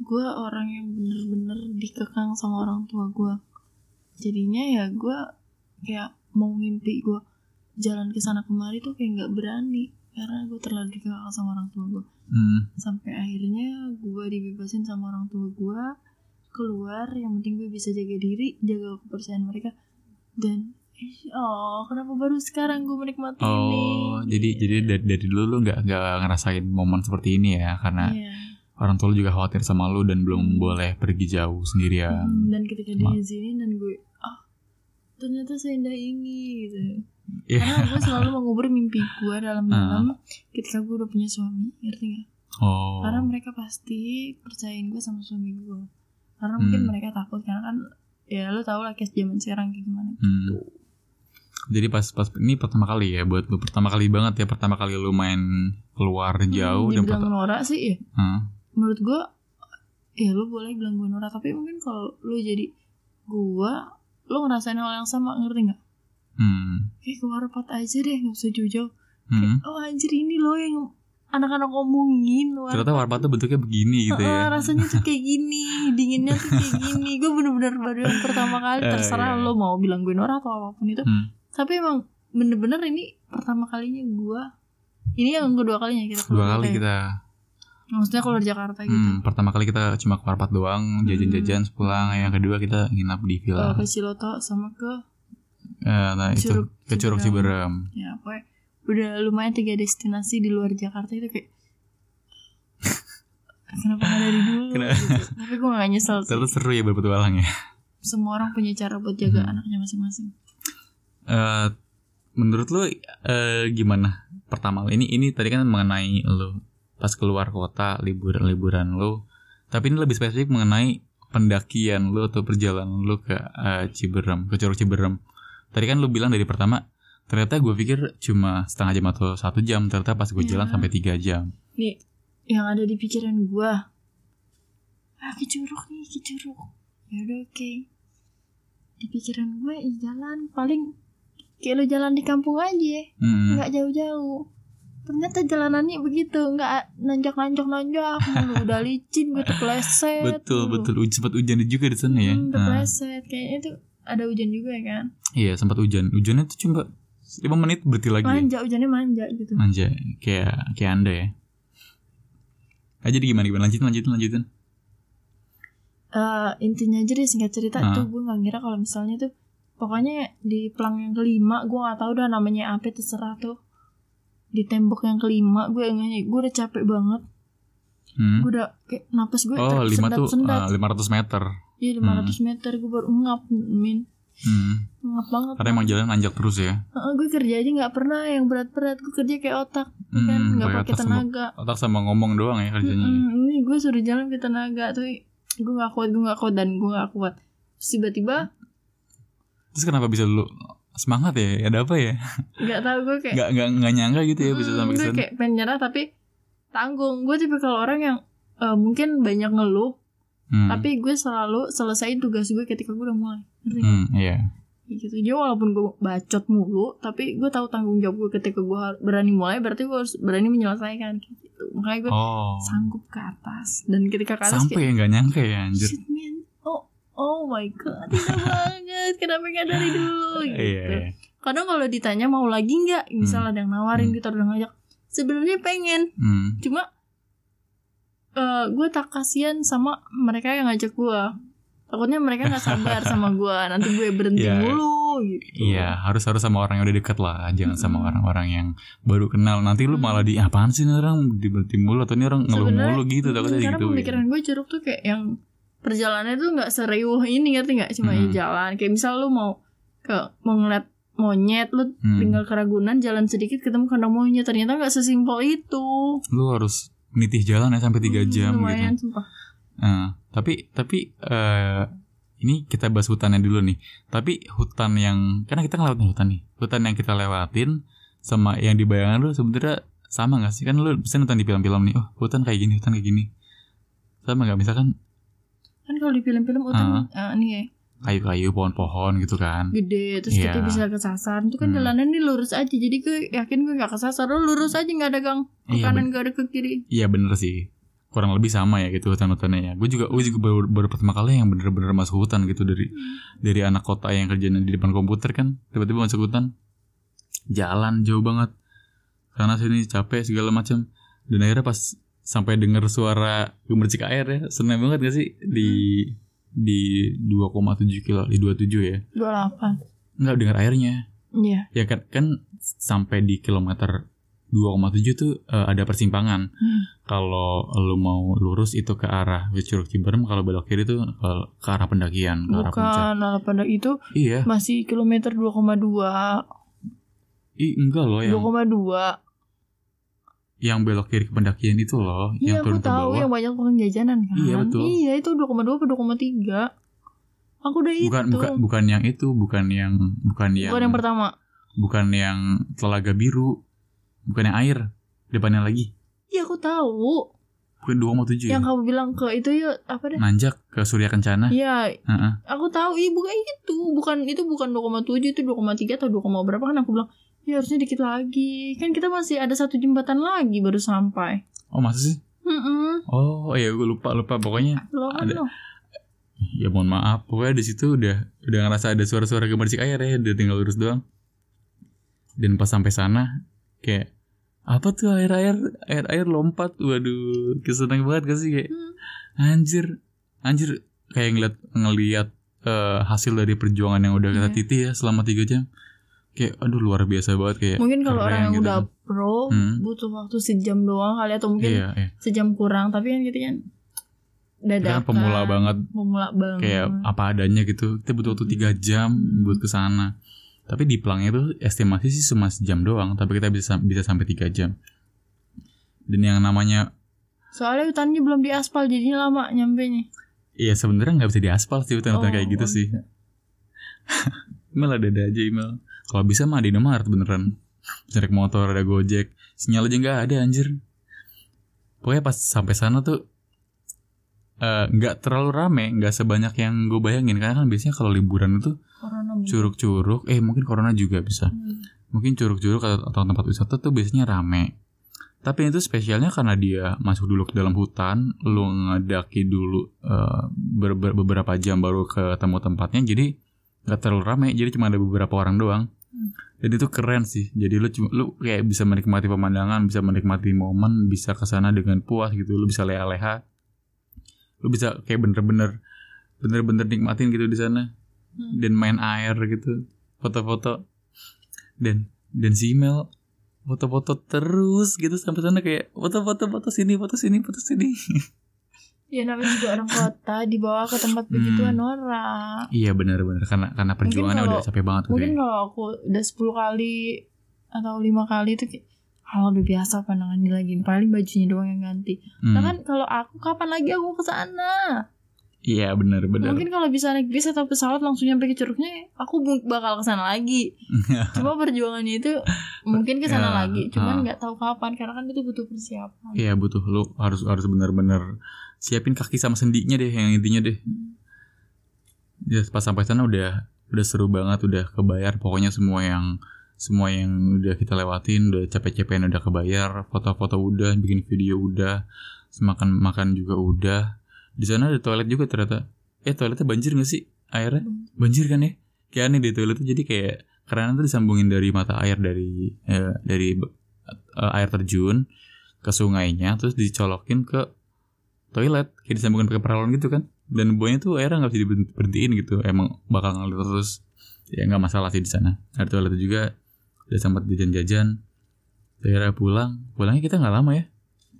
Gue orang yang bener-bener dikekang sama orang tua gue. Jadinya ya gue kayak mau ngimpi gue jalan kesana kemari tuh kayak gak berani, karena gue terlalu dikekang sama orang tua gue. hmm. Sampai akhirnya gue dibebasin sama orang tua gue keluar, yang penting gue bisa jaga diri, jaga kepercayaan mereka. Dan oh kenapa baru sekarang gue menikmati oh, ini. Oh jadi, jadi dari, dari dulu lu gak, gak ngerasain momen seperti ini ya, karena yeah. orang tua juga khawatir sama lu dan belum boleh pergi jauh sendirian. Hmm, dan ketika diizinin dan gue, ah, oh, ternyata seindah ini gitu. Yeah. Karena gue selalu mengubur mimpi gue dalam malam uh. ketika gue udah punya suami, ngerti gak? Oh. Karena mereka pasti percayain gue sama suami gue. Karena hmm. mungkin mereka takut, karena kan ya lu tau lah kes zaman sekarang kayak gimana. Hmm. Jadi pas pas ini pertama kali ya, buat lu pertama kali banget ya, pertama kali lu main keluar jauh. Hmm, dan pertama norak sih ya. Hmm. Menurut gue, ya lo boleh bilang gue norak, tapi mungkin kalau lo jadi gue, lo ngerasain hal yang sama, ngerti gak? Hmm. Kayak ke Warpath aja deh, gak usah jauh-jauh. hmm. Oh anjir ini lo yang anak-anak ngomongin Warpath. Ternyata Warpath tuh bentuknya begini gitu ya, uh, rasanya tuh kayak gini, dinginnya tuh kayak gini. Gue bener-bener baru yang pertama kali, terserah lo mau bilang gue norak atau apapun itu. hmm. Tapi emang bener-bener ini pertama kalinya gue, ini yang kedua kalinya kita keluar. Dua kali kayak. kita Maksudnya keluar Jakarta gitu. Hmm, pertama kali kita cuma ke Parapat doang, jajan-jajan, hmm. pulang. Yang kedua kita nginap di villa. Ke Ciloto sama ke eh, nah Curug, itu ke Curug Cibeureum. Ya, pokoknya udah lumayan tiga destinasi di luar Jakarta itu kayak kenapa nggak dari dulu? Gitu. Tapi gue nggak nyesel. Terus seru ya berpetualang ya. Semua orang punya cara buat jaga hmm. anaknya masing-masing. Uh, menurut lo uh, gimana? Pertama ini ini tadi kan mengenai lo pas keluar kota, liburan-liburan lo. Tapi ini lebih spesifik mengenai pendakian lo atau perjalanan lo ke uh, Cibeureum, ke Curug Cibeureum. Tadi kan lu bilang dari pertama, ternyata gue pikir cuma setengah jam atau satu jam. Ternyata pas gue ya. jalan sampai tiga jam. Nih, yang ada di pikiran gue, ah ke curug nih, ke curug. Yaudah oke okay. Di pikiran gue jalan paling kayak lu jalan di kampung aja, hmm. gak jauh-jauh. Ternyata jalanannya begitu, gak nanjak-nanjak-nanjak. Udah licin, gue terpleset. Betul-betul, sempat hujan juga di sana ya. hmm, Terpleset, nah. Kayaknya tuh ada hujan juga ya kan. Iya sempat hujan, hujannya tuh cuma lima menit berarti lagi. Manja, ya? Hujannya manja gitu. Manja, kayak kayak anda ya. Nah, jadi gimana gimana lanjutin lanjutin lanjutin. Uh, intinya aja deh singkat cerita nah. Tuh gue nggak ngira kalau misalnya tuh pokoknya di pelang yang kelima gue nggak tahu udah namanya apa terserah tuh. Di tembok yang kelima gue nggak gue udah capek banget. Hmm. Gue udah kayak napas gue oh, tersendat-sendat. Oh lima tuh lima ratus meter. Iya lima ratus meter gue baru ngap min. Hmm. Ngap banget. Karena emang jalan nanjak terus ya. Uh, gue kerja aja nggak pernah yang berat-berat. Gue kerja kayak otak, hmm, kan nggak pakai tenaga. Sama, otak sama ngomong doang ya kerjanya. Hmm, ini gue suruh jalan pakai tenaga tuh. Gue nggak kuat, gue nggak kuat dan gue nggak kuat. Terus tiba-tiba. Terus kenapa bisa lu semangat ya? Ada apa ya? Gak tau gue kayak. Gak gak nggak nyangka gitu ya hmm, bisa sampai kesini. Kayak pengen nyerah tapi tanggung. Gue tipe kalau orang yang uh, mungkin banyak ngeluh. Hmm. Tapi gue selalu selesain tugas gue ketika gue udah mulai. Ngerti? Hmm, iya. Gitu. Jadi walaupun gue bacot mulu, tapi gue tahu tanggung jawab gue ketika gue berani mulai, berarti gue harus berani menyelesaikan. Gitu. Makanya gue oh. sanggup ke atas. Dan ketika ke atas sampai kayak, gak nyangka ya anjir. Shit man. Oh, oh my god. Tidak banget. Kenapa gak dari dulu? Gitu. Iya, iya. Kadang kalau ditanya mau lagi gak? Misal hmm. ada yang nawarin hmm. gitu, ada yang ngajak. Sebenarnya pengen. Hmm. Cuma Uh, gue tak kasihan sama mereka yang ngajak gue. Takutnya mereka gak sabar sama gue. Nanti gue berhenti yeah. mulu gitu. Iya yeah, harus-harus sama orang yang udah deket lah. Jangan mm-hmm. sama orang-orang yang baru kenal. Nanti lu malah di apaan sih nih orang berhenti mulu atau nih orang ngeluh mulu gitu. Takutnya gitu. Karena pemikiran ya. gue curug tuh kayak yang perjalanannya tuh gak seriuh ini, ngerti gak? Cuma mm-hmm. jalan. Kayak misal lu mau ke, mau ngeliat monyet, lu mm-hmm. tinggal ke Ragunan, jalan sedikit ketemu kandang monyet. Ternyata gak sesimpel itu. Lu harus nitih jalan ya sampai tiga jam hmm, lumayan, gitu. Sumpah. Nah, tapi tapi uh, ini kita bahas hutannya dulu nih. Tapi hutan yang karena kita ngelewatin hutan nih. Hutan yang kita lewatin sama yang di bayangan lu sebenarnya sama enggak sih? Kan lu bisa nonton di film-film nih. Oh, hutan kayak gini, hutan kayak gini. Sama enggak misalkan? Kan kalau di film-film hutan uh, uh, nih ya. Kayu-kayu, pohon-pohon gitu kan. Gede, terus yeah. kita bisa kesasar. Itu kan hmm. jalanan ini lurus aja. Jadi gue yakin gue gak kesasar. Lo lurus aja gak ada gang. Ke yeah, kanan ben- gak ada ke kiri. Iya yeah, bener sih. Kurang lebih sama ya gitu hutan-hutannya ya. Gue juga, gue juga baru, baru pertama kali yang bener-bener masuk hutan gitu. Dari hmm. dari anak kota yang kerjanya di depan komputer kan. Tiba-tiba masuk hutan. Jalan jauh banget. Karena sini capek segala macam. Dan akhirnya pas sampai denger suara gemercik air ya. Seneng banget gak sih? Di... Hmm. Di dua koma tujuh kilo. Di dua puluh tujuh ya dua puluh delapan enggak dengar airnya. Iya yeah. Ya kan, kan sampai di kilometer dua koma tujuh tuh uh, ada persimpangan. hmm. Kalau lu mau lurus itu ke arah Curug Cibeureum. Kalau belok kiri tuh uh, ke arah pendakian. Ke Bukan arah pendakian pendak itu iya. Masih kilometer dua koma dua. Ih enggak loh yang dua koma dua yang belok kiri ke pendakian itu loh. Iya aku tahu yang banyak tukang jajanan kan. Iya betul. Iya itu dua koma dua atau dua koma tiga. Aku udah bukan, itu bukan, bukan yang itu. Bukan yang Bukan yang Bukan yang pertama. Bukan yang Telaga Biru. Bukan yang air depannya lagi. Iya aku tahu. Bukan dua koma tujuh yang ya? Kamu bilang ke itu yuk. Apa deh? Nanjak ke Surya Kencana. Iya uh-uh. Aku tahu. Iya bukan itu. Bukan itu bukan dua koma tujuh. Itu dua koma tiga atau dua, berapa kan aku bilang. Ya harusnya dikit lagi. Kan kita masih ada satu jembatan lagi baru sampai. Oh masa sih? Mm-mm. Oh iya gue lupa-lupa. Pokoknya loh, ada loh. Ya mohon maaf. Pokoknya di situ udah Udah ngerasa ada suara-suara gemercik air ya. Udah tinggal lurus doang. Dan pas sampai sana kayak apa tuh air-air air-air lompat. Waduh kesenang banget gak sih kayak hmm. Anjir Anjir kayak ngeliat, ngeliat uh, hasil dari perjuangan yang udah kita yeah. titih ya selama tiga jam. Kayak aduh luar biasa banget kayak. Mungkin kalau orang yang gitu. Udah pro hmm. butuh waktu sejam doang kali atau mungkin iya, iya. sejam kurang. Tapi kan gitu kan dadakan. Kita pemula banget. Pemula banget. Kayak apa adanya gitu. Kita butuh waktu tiga jam hmm. buat kesana. Tapi di pelangnya tuh estimasi sih cuma sejam doang. Tapi kita bisa bisa sampai tiga jam. Dan yang namanya soalnya hutannya belum diaspal jadinya lama nyampe nya. Iya sebenarnya nggak bisa diaspal sih hutan-hutan oh, kayak gitu oh, sih. Email ada ada aja email. Kalau bisa mah di Indomaret beneran. Naik motor ada Gojek. Sinyal aja nggak ada anjir. Pokoknya pas sampai sana tuh nggak uh, terlalu rame, nggak sebanyak yang gue bayangin. Karena kan biasanya kalau liburan itu curug-curug, eh mungkin corona juga bisa. Hmm. Mungkin curug-curug atau tempat wisata tuh biasanya rame. Tapi itu spesialnya karena dia masuk dulu ke dalam hutan, lu ngedaki dulu uh, ber- beberapa jam baru ketemu tempatnya. Jadi nggak terlalu rame, jadi cuma ada beberapa orang doang. Hmm. Jadi itu keren sih. Jadi lu lu kayak bisa menikmati pemandangan, bisa menikmati momen, bisa kesana dengan puas gitu. Lu bisa leha-leha, lu bisa kayak bener-bener bener-bener nikmatin gitu di sana. Hmm. Dan main air gitu, foto-foto dan dan si email foto-foto terus gitu sampai sana kayak foto-foto foto sini foto sini foto sini. Ya namanya juga orang kota dibawa ke tempat begituan hmm. orang. Iya benar-benar karena karena perjuangannya kalau, udah capek banget. Mungkin kalau aku udah sepuluh kali atau lima kali itu kalau udah biasa pandangan lagi paling bajunya doang yang ganti. Hmm. Nah kan kalau aku kapan lagi aku ke sana? Iya benar-benar. Mungkin kalau bisa naik bis atau pesawat langsung nyampe ke curugnya, aku bakal kesana lagi. Cuma perjuangannya itu mungkin kesana ya, lagi, cuman nggak uh. tahu kapan karena kan itu butuh persiapan. Iya butuh, lo harus harus benar-benar siapin kaki sama sendinya deh, yang intinya deh. Hmm. Ya pas sampai sana udah udah seru banget, udah kebayar. Pokoknya semua yang semua yang udah kita lewatin, udah capek-capekin udah kebayar. Foto-foto udah, bikin video udah, makan makan juga udah. Di sana ada toilet juga ternyata. Eh toiletnya banjir nggak sih airnya? Banjir kan ya? Kayak aneh deh toiletnya. Jadi kayak kerannya tuh disambungin dari mata air dari eh, dari eh, air terjun ke sungainya, terus dicolokin ke toilet. Kayak disambungin pakai peralon gitu kan? Dan buahnya tuh airnya nggak bisa diberhentiin gitu. Emang bakal ngalir terus. Ya nggak masalah sih di sana. Ada toiletnya juga. Udah sempat jajan-jajan. Akhirnya pulang. Pulangnya kita nggak lama ya?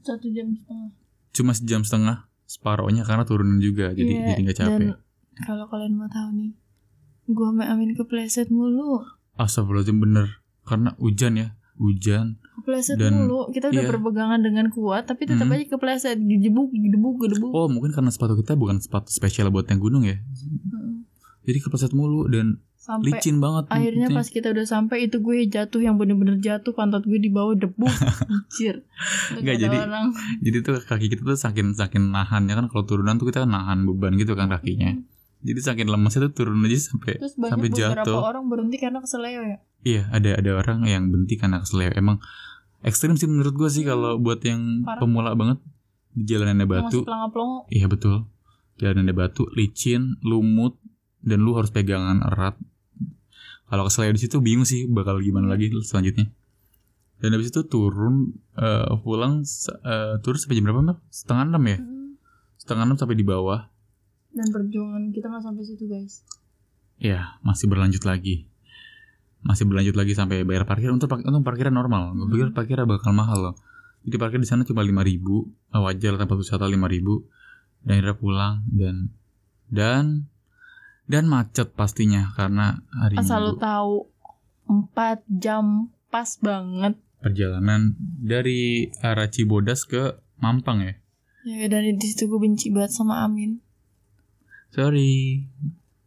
Satu jam setengah. Cuma sejam setengah. Separohnya karena turunin juga, jadi yeah, jadi nggak capek. Kalau kalian mau tahu nih, gue main Amin kepleset mulu. Astagfirullahaladzim bener, karena hujan ya, hujan. Kepleset dan, mulu, kita udah yeah. berpegangan dengan kuat, tapi tetap mm-hmm. aja kepleset, gedebuk, gedebuk, gedebuk. Oh mungkin karena sepatu kita bukan sepatu spesial buat yang gunung ya. Mm-hmm. Jadi kepleset mulu dan sampai licin banget. Akhirnya pas kita udah sampai itu gue jatuh yang bener-bener jatuh, pantat gue di bawah debu. Anjir. Enggak jadi. Orang. Jadi tuh kaki kita tuh saking saking nahannya kan kalau turunan tuh kita nahan beban gitu kan kakinya. Hmm. Jadi saking lemesnya tuh turun aja sampai terus sampai jatuh. Terus beberapa orang berhenti karena keseleo ya? Iya, ada ada orang yang berhenti karena keseleo. Emang ekstrim sih menurut gue sih kalau buat yang parah. Pemula banget di jalanan ada batu. Iya betul. Jalanan ada batu, licin, lumut dan lu harus pegangan erat. Kalau keselio di situ bingung sih bakal gimana lagi selanjutnya. Dan habis itu turun uh, pulang uh, turun sampai jam berapa Mbak? Setengah enam ya? Hmm. Setengah enam sampai di bawah. Dan perjuangan kita nggak sampai situ guys. Ya masih berlanjut lagi. Masih berlanjut lagi sampai bayar parkir. Untuk untung parkiran normal. Gue pikir parkirnya bakal mahal loh. Jadi parkir di sana cuma lima ribu. Wajar tempat wisata lima ribu. Dan akhirnya pulang dan dan dan macet pastinya karena hari Minggu. Asal lu tahu empat jam pas banget perjalanan dari arah Cibodas ke Mampang ya. Ya dari di situ gue benci banget sama Amin. Sorry.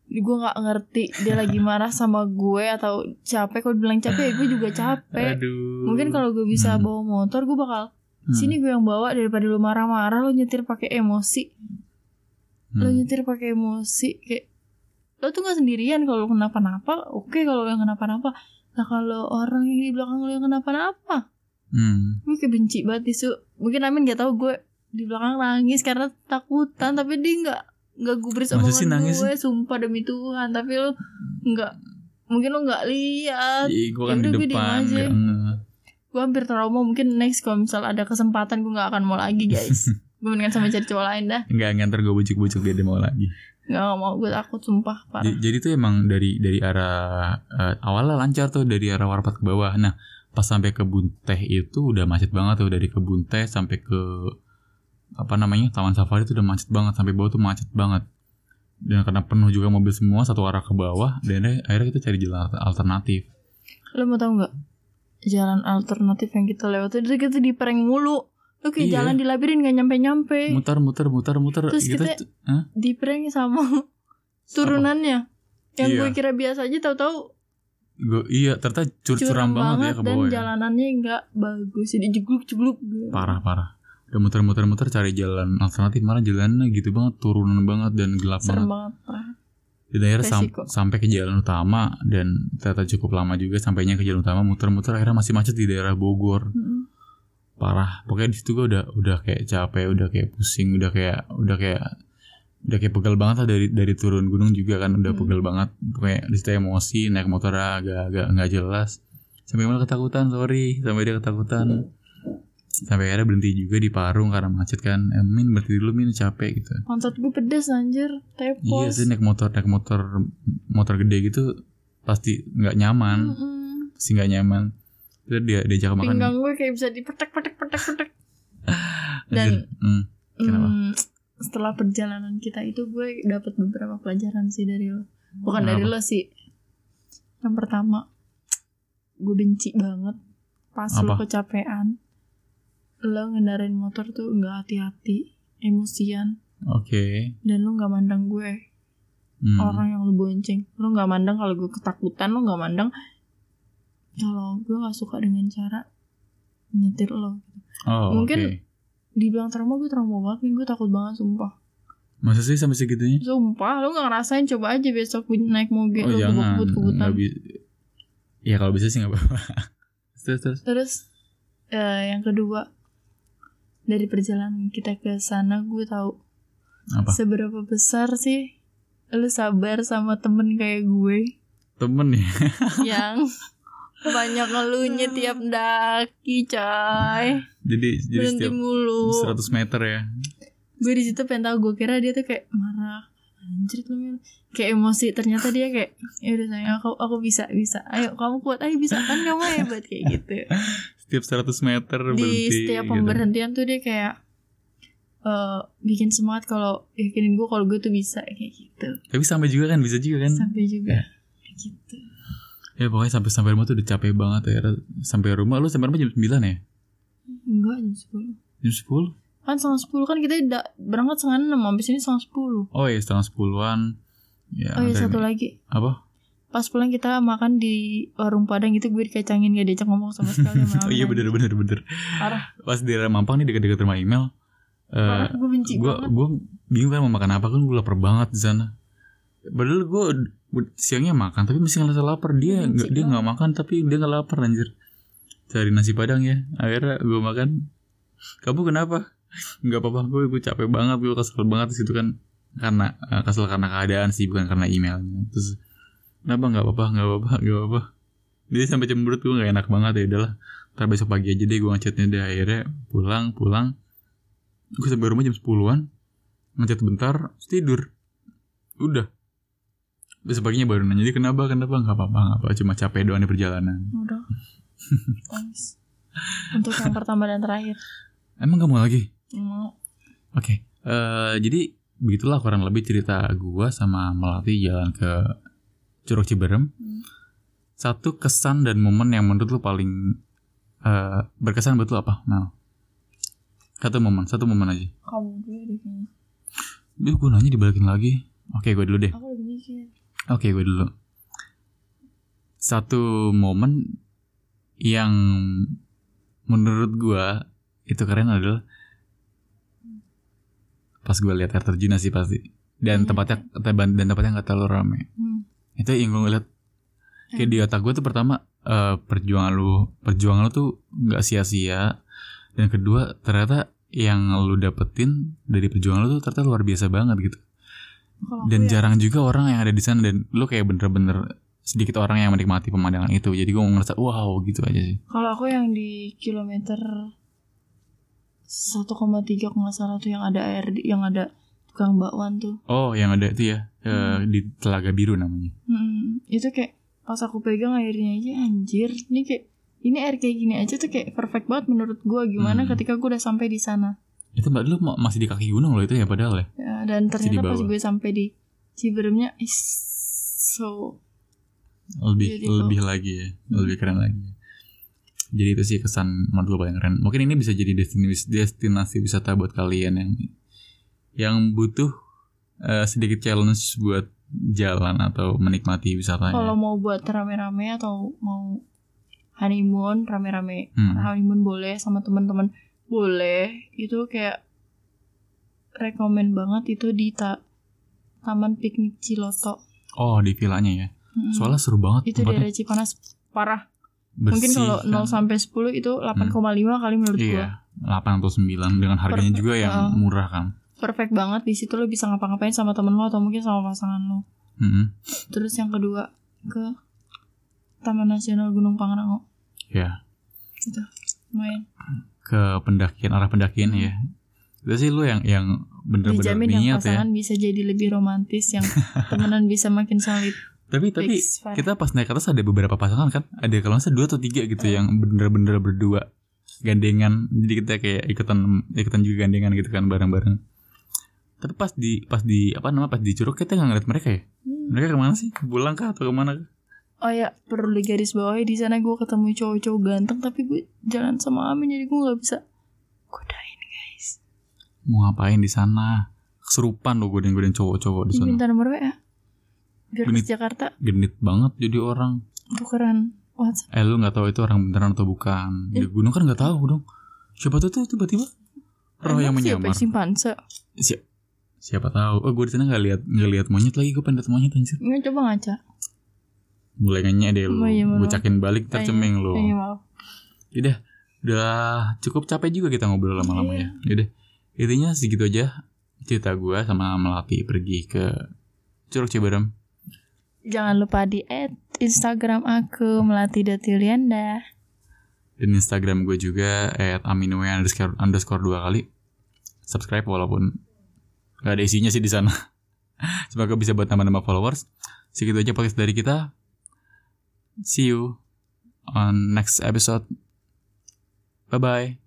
Gue nggak ngerti dia lagi marah sama gue atau capek. Kalau bilang capek ya gue juga capek. Aduh. Mungkin kalau gue bisa hmm. bawa motor gue bakal hmm. sini gue yang bawa daripada lu marah-marah lu nyetir pakai emosi. Hmm. Lu nyetir pakai emosi kayak lo tuh gak sendirian kalau kenapa-napa. Oke kalau yang kenapa-napa. Nah kalau orang yang di belakang lo yang kenapa-napa hmm. gue kebenci banget isu. Mungkin Amin gak tahu gue di belakang nangis karena takutan. Tapi dia gak Gak gubris omongan gue sih? Sumpah demi Tuhan. Tapi lo gak, mungkin lo gak lihat. Iya gue kan di depan gak... Gue hampir trauma. Mungkin next kalau misal ada kesempatan gue gak akan mau lagi guys. Gue mendingan sama cari cowok lain dah. Gak ngantar gue bujuk-bujuk dia dia mau lagi. Nggak mau, gue takut sumpah parah. Jadi, jadi tuh emang dari dari arah uh, awalnya lancar tuh dari arah Warpath ke bawah. Nah pas sampai ke Kebun Teh itu udah macet banget tuh. Dari Kebun Teh sampai ke apa namanya Taman Safari itu udah macet banget. Sampai bawah tuh macet banget. Dan karena penuh juga mobil semua satu arah ke bawah. Dan akhirnya kita cari jalan alternatif. Lo mau tau nggak jalan alternatif yang kita lewat itu kita dipereng mulu. Oke okay, iya. Jalan di labirin gak nyampe-nyampe. Mutar mutar mutar mutar. Terus kita, kita huh? Dipereng sama turunannya. Yang iya. gue kira biasa aja, tahu-tahu gue iya ternyata cur curam banget, banget ya ke bawah. Dan ya. Jalanannya nggak bagus, jadi jegluk-jegluk. Parah-parah. Udah muter-muter-muter cari jalan alternatif, malah jalannya gitu banget, turunan banget dan gelap serem banget. Serem banget. Di daerah sam- sampai ke jalan utama dan ternyata cukup lama juga sampainya ke jalan utama, muter-muter akhirnya masih macet di daerah Bogor. Hmm. Parah. Pokoknya di situ gue udah udah kayak capek, udah kayak pusing, udah kayak udah kayak udah kayak pegal banget lah dari dari turun gunung juga kan udah hmm. pegal banget, pokoknya di situ emosi, naik motor agak agak nggak jelas, sampai malah ketakutan, sorry sampai dia ketakutan, sampai akhirnya berhenti juga di Parung karena macet kan, eh, min berhenti dulu min capek gitu. Pantat gue pedes anjir, tepos. Iya sih naik motor naik motor motor gede gitu pasti nggak nyaman, mm-hmm. pasti nggak nyaman. Terus dia diajak makan. Pinggang gue kayak bisa dipetek-petek-petek-petek. Dan hmm, kenapa? Mm. Setelah perjalanan kita itu gue dapat beberapa pelajaran sih dari lo. Bukan dari lo sih. Yang pertama, gue benci banget pas lo kecapean, lo ngendarain motor tuh gak hati-hati, emosian. Oke okay. Dan lo gak mandang gue, hmm. orang yang lo bonceng. Lo gak mandang kalau gue ketakutan, lo gak mandang kalau gue gak suka dengan cara nyetir lo. Oh, mungkin okay. Dibilang trauma, gue trauma banget, gue takut banget, sumpah. Masa sih sampai segitunya? Sumpah, lu gak ngerasain, coba aja besok naik moge, oh, lu kebut-kebutan. Bi- ya kalau bisa sih gak apa-apa. Terus, terus, terus uh, yang kedua, dari perjalanan kita ke sana, gue tahu apa? Seberapa besar sih lu sabar sama temen kayak gue. Temen ya? Yang banyak ngeluhnya tiap daki coy. Jadi jadi setiap mulu. seratus meter ya. Gue di situ pengen tahu, gue kira dia tuh kayak marah. Anjir lu kayak emosi, ternyata dia kayak ya udah sayang aku aku bisa bisa. Ayo kamu kuat, ayo bisa kan kamu hebat kayak gitu. Setiap seratus meter berhenti. Di setiap pemberhentian gitu. Tuh dia kayak Uh, bikin semangat kalau yakinin gue kalau gue tuh bisa kayak gitu. Tapi sampai juga kan bisa juga kan? Sampai juga. Ya. Gitu. Ya pokoknya sampai sampai rumah tuh udah capek banget ya. Sampai rumah lu sampai rumah jam sembilan ya? Enggak, jam sepuluh. Jam sepuluh? Kan setengah sepuluh kan kita da- berangkat setengah enam, habis ini setengah sepuluh. Oh iya setengah sepuluhan. Ya, oh iya satu ini. Lagi. Apa? Pas pulang kita makan di warung Padang gitu, gue dikacangin gak diajak ngomong sama sekali. Oh iya bener bener bener. Parah. Pas di daerah Mampang nih dekat-dekat rumah email. Parah, uh, gue benci gua, banget. Gue bingung kan mau makan apa, kan gue lapar banget di sana. Padahal gue siangnya makan tapi masih ngerasa lapar. Dia nggak dia nggak makan tapi dia nggak lapar anjir. Cari nasi Padang ya. Akhirnya gue makan. Kamu kenapa? Nggak apa-apa gue gue capek banget, gue kesel banget di situ kan karena kesel karena keadaan sih bukan karena emailnya. Terus kenapa nggak apa-apa nggak apa-apa nggak apa-apa. Dia sampai cemberut, gue nggak enak banget ya udahlah. Ntar besok pagi aja deh gue ngechatnya deh. Akhirnya pulang pulang. Gue sampai rumah jam sepuluhan. Ngechat bentar terus tidur. Udah. Terus paginya baru nanya dia kenapa, kenapa, gak apa-apa, gak apa-apa, cuma capek doang di perjalanan. Udah. Thanks. Untuk yang pertama dan terakhir. Emang gak mau lagi? Gak mau. Oke, okay. uh, jadi begitulah kurang lebih cerita gue sama Melati jalan ke Curug Cibeureum. Hmm. Satu kesan dan momen yang menurut lu paling uh, berkesan buat lu apa? Nah. Satu momen, satu momen aja. Kamu gue di sini. Duh, gue nanya dibalikin lagi. Oke, okay, gue dulu deh. Aku lagi mikir. Oke, okay, gue dulu. Satu momen yang menurut gue itu keren adalah pas gue lihat air terjun sih pasti. Dan hmm. tempatnya dan tempatnya nggak terlalu rame. Hmm. Itu yang gue lihat. Kayak di otak gue tuh pertama uh, perjuangan lu perjuangan lu tuh nggak sia-sia. Dan kedua ternyata yang lu dapetin dari perjuangan lu tuh ternyata luar biasa banget gitu. Kalo dan jarang ya. Juga orang yang ada di sana dan lu kayak bener-bener sedikit orang yang menikmati pemandangan itu. Jadi gue ngerasa wow gitu aja sih. Kalau aku yang di kilometer satu koma tiga kalau nggak salah tuh yang ada air, yang ada tukang bakwan tuh. Oh yang ada itu ya hmm. di Telaga Biru namanya. Hmm, itu kayak pas aku pegang airnya aja anjir. Ini kayak ini air kayak gini aja tuh kayak perfect banget menurut gue. Gimana hmm. ketika gue udah sampai di sana. Itu mbak dulu masih di kaki gunung loh itu ya padahal ya, ya dan ternyata pas gue sampai di Cibeureumnya is so lebih beautiful. Lebih lagi ya hmm. lebih keren lagi. Jadi itu sih kesan menurut gue paling keren. Mungkin ini bisa jadi destinasi, destinasi wisata buat kalian yang yang butuh uh, sedikit challenge buat jalan atau menikmati wisatanya? Kalau mau buat rame-rame atau mau honeymoon rame-rame, hmm. honeymoon boleh sama teman-teman boleh. Itu kayak rekomen banget itu di ta- Taman Piknik Ciloto. Oh, di vilanya ya. Hmm. Soalnya seru banget. Itu daerah Cipanas parah. Bersih, mungkin kalau kan? nol sampai sepuluh itu delapan koma lima hmm. kali menurut iya, gua. delapan atau sembilan dengan harganya Perfect, juga yang uh, murah kan. Perfect banget, di situ lo bisa ngapa-ngapain sama temen lo atau mungkin sama pasangan lo. Mm-hmm. Terus yang kedua ke Taman Nasional Gunung Pangrango. Ya. Yeah. Itu lumayan. Ke pendakian, arah pendakian mm-hmm. ya. Itu sih lo yang yang benar-benar niat ya. Dijamin yang pasangan ya, bisa jadi lebih romantis, yang temenan bisa makin solid. Tapi tapi kita pas naik atas ada beberapa pasangan kan. Ada kalau misalnya dua atau tiga gitu mm. yang benar-benar berdua gandengan. Jadi kita kayak ikutan ikutan juga gandengan gitu kan bareng-bareng. Tapi pas di pas di apa namanya pas di Curug kita nggak ngeliat mereka ya. Hmm. Mereka kemana sih? Pulang kah atau kemana? Oh ya, perlu digaris bawahi di sana gue ketemu cowok-cowok ganteng tapi gue jalan sama Amin jadi gue nggak bisa godain guys. Mau ngapain di sana? Keserupan lo godain-godain cowok-cowok di sana. Minta nomor W A. Biar genit, Jakarta. Genit banget jadi orang. Bukan WhatsApp. Eh lu nggak tahu itu orang beneran atau bukan. Di gunung kan nggak tahu dong. Siapa tuh tuh tiba-tiba roh yang menyamar. Siapa simpanse? Siapa? Siapa tahu. Oh, gue di sana enggak lihat enggak lihat monyet lagi. Gue pengen lihat monyet anjir. Nggak, coba ngaca. Mulai nanya deh lu. Gue cakin balik ntar cemeng lu. Udah, udah cukup capek juga kita ngobrol lama-lama ya. Udah. Intinya segitu aja cerita gue sama Melati pergi ke Curug Cibeureum. Jangan lupa di add Instagram aku melati dot yulianda. Dan Instagram gue juga et aminuwe underscore dua kali. Subscribe walaupun gak ada isinya sih di sana. Semoga bisa buat nambah-nambah followers. Segitu aja podcast dari kita. See you on next episode. Bye bye.